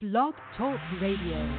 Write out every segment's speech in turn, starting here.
Blog Talk Radio.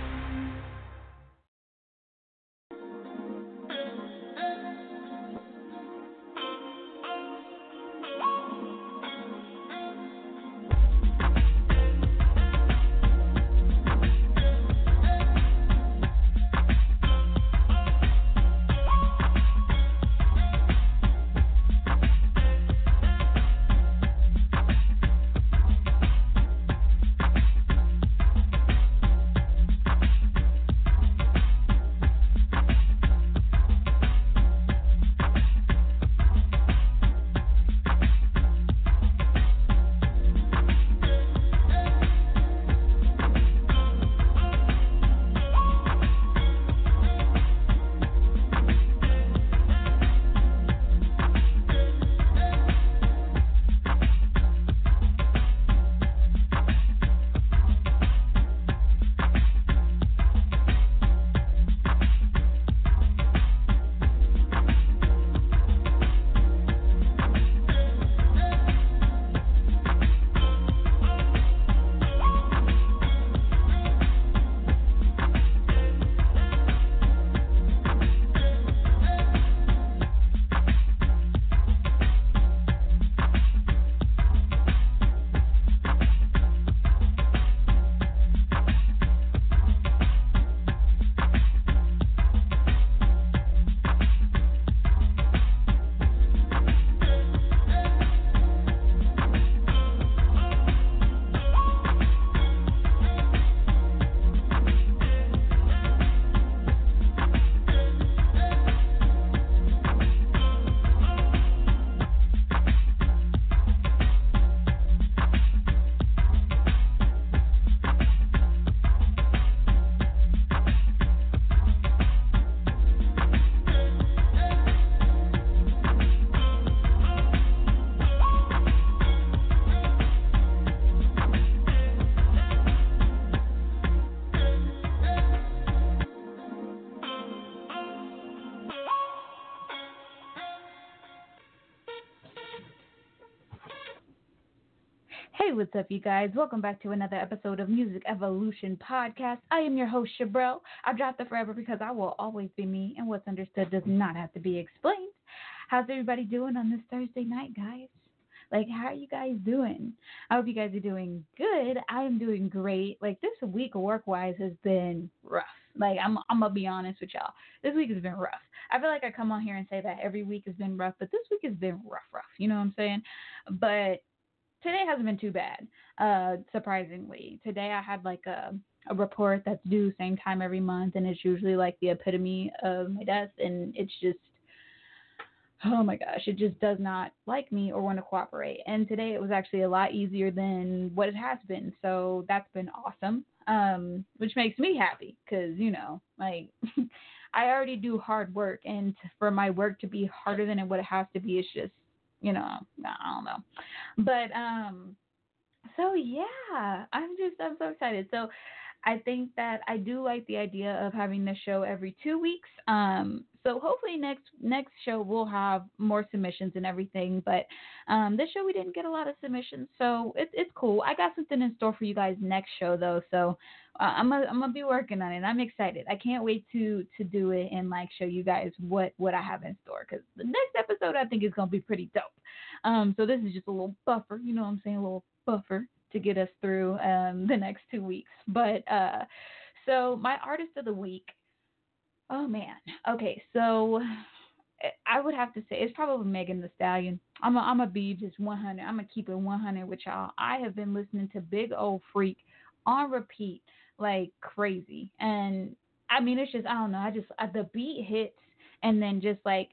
What's up, you guys? Welcome back to another episode of Music Evolution Podcast. I am your host, Shabrell. I've dropped the forever because I will always be me, and what's understood does not have to be explained. How's everybody doing on this Thursday night, guys? Like, how are you guys doing? I hope you guys are doing good. I am doing great. Like, this week work-wise has been rough. Like, I'm going to be honest with y'all. This week has been rough. I feel like I come on here and say that every week has been rough, but this week has been rough. You know what I'm saying? But today hasn't been too bad, surprisingly. Today I had like a report that's due same time every month, and it's usually like the epitome of my death, and it's just, oh my gosh, it just does not like me or want to cooperate. And today it was actually a lot easier than what it has been, so that's been awesome, which makes me happy because, you know, like I already do hard work, and for my work to be harder than what it has to be, it's just, you know, I don't know. But, so yeah, I'm so excited. So I think that I do like the idea of having this show every 2 weeks. So hopefully next show we'll have more submissions and everything. But this show we didn't get a lot of submissions, so it's cool. I got something in store for you guys next show though, so I'm gonna be working on it. I'm excited. I can't wait to do it and like show you guys what I have in store, because the next episode I think is gonna be pretty dope. So this is just a little buffer, you know what I'm saying, a little buffer to get us through the next 2 weeks. But so my artist of the week. Oh, man. Okay, so I would have to say it's probably Megan Thee Stallion. I'm going to be just 100. I'm going to keep it 100 with y'all. I have been listening to Big Ol' Freak on repeat like crazy. And, I mean, it's just, I don't know. The beat hits, and then just like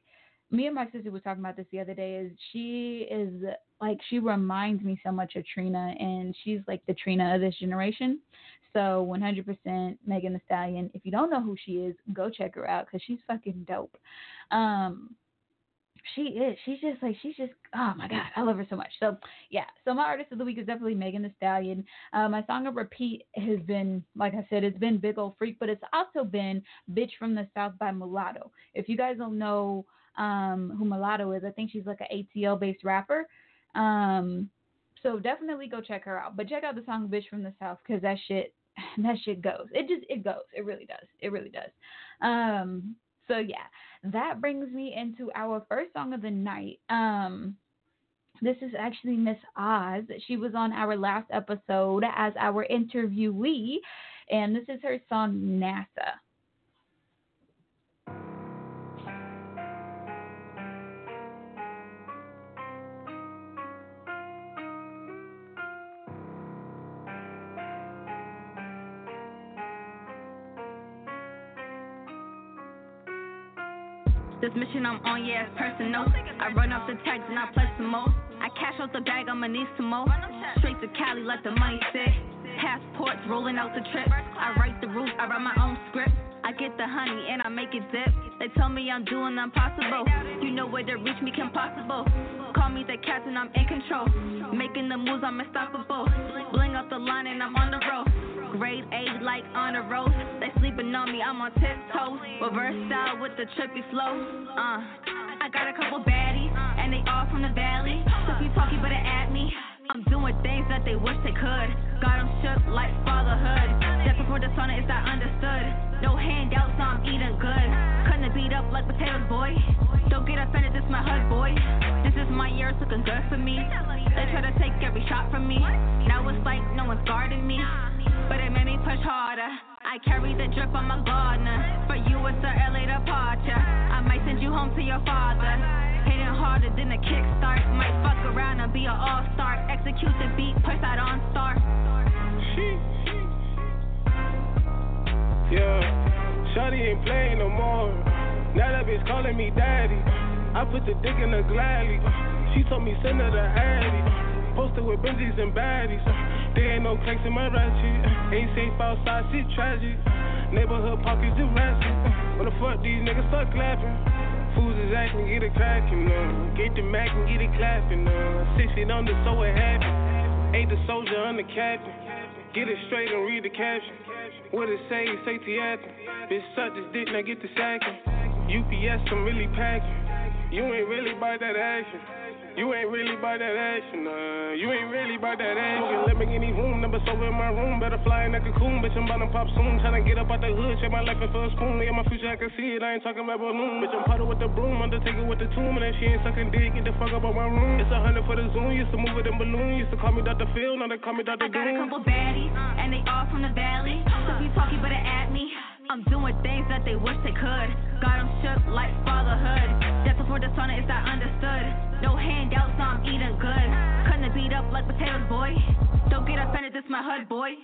me and my sister was talking about this the other day, is she is like, she reminds me so much of Trina, and she's like the Trina of this generation. So 100% Megan Thee Stallion. If you don't know who she is, go check her out because she's fucking dope. She's just, oh my God, I love her so much. So yeah, so my artist of the week is definitely Megan Thee Stallion. My song of repeat has been, like I said, it's been Big Ol' Freak, but it's also been Bitch from the South by Mulatto. If you guys don't know who Mulatto is, I think she's like an ATL-based rapper. So definitely go check her out. But check out the song Bitch from the South, because that shit, and that shit goes. It goes. It really does. It really does. So yeah, that brings me into our first song of the night. This is actually Miss Oz. She was on our last episode as our interviewee, and this is her song NASA. This mission I'm on, yeah, it's personal. I run off the tax and I pledge some more. I cash out the bag, I'ma need some more. Straight to Cali, let the money sit. Passports, rolling out the trip. I write the route, I write my own script. I get the honey and I make it dip. They tell me I'm doing the impossible. You know where to reach me, can possible. Call me the captain, I'm in control. Making the moves, I'm unstoppable. Bling up the line and I'm on the road. Grade A like on a road. They sleeping on me, I'm on tiptoes. Reverse style with the trippy flow. I got a couple baddies, and they all from the valley. Took me talking, but it at me. I'm doing things that they wish they could. Got them shook like fatherhood. Just before the sauna, it's not understood. No handouts, so I'm eating good. Cutting the beat up like potatoes, boy. Don't get offended, this my hood, boy. This is my year, it's looking good for me. They try to take every shot from me. Now it's like no one's guarding me. But it made me push harder. I carry the drip on my gardener. For you, it's a LA departure. I might send you home to your father. Hitting harder than a kickstart. Might fuck around and be an all-star. Execute the beat, push that on star. Yeah, shawty ain't playing no more. Now that bitch calling me daddy. I put the dick in her gladly. She told me send her to Hattie. Posted with Benjis and baddies. There ain't no cracks in my ratchet. Ain't safe outside, shit tragic. Neighborhood pockets and ratchet. What the fuck, these niggas start clapping. Fools is acting, get it cracking up. Get the Mac and get it clapping up. 60 under, so it happened. Ain't the soldier under captain. Get it straight and read the caption. What it say, say theater. Bitch, suck this dick, now get the sacking. UPS, I'm really packing. You ain't really by that action. You ain't really by that action, you ain't really by that action. Let me get any room, numbers over in my room. Better fly in a cocoon, bitch, I'm bout to pop soon. Tryna get up out the hood, check my life in for a spoon. Yeah, my future, I can see it, I ain't talking about balloon. Bitch, I'm puddle with the broom, undertaker with the tomb. And that she ain't sucking dick, get the fuck up out my room. It's 100 for the Zoom, used to move it in balloon. Used to call me Dr. Phil, now they call me Dr. Doom. I got a couple baddies, and they all from the valley. So we talking, but it at me. I'm doing things that they wish they could. Got them shook like fatherhood. Just before the sauna, it's not understood. No handouts, so I'm eating good. Cutting the beat up like potatoes, boy. Don't get offended, this my hood, boy.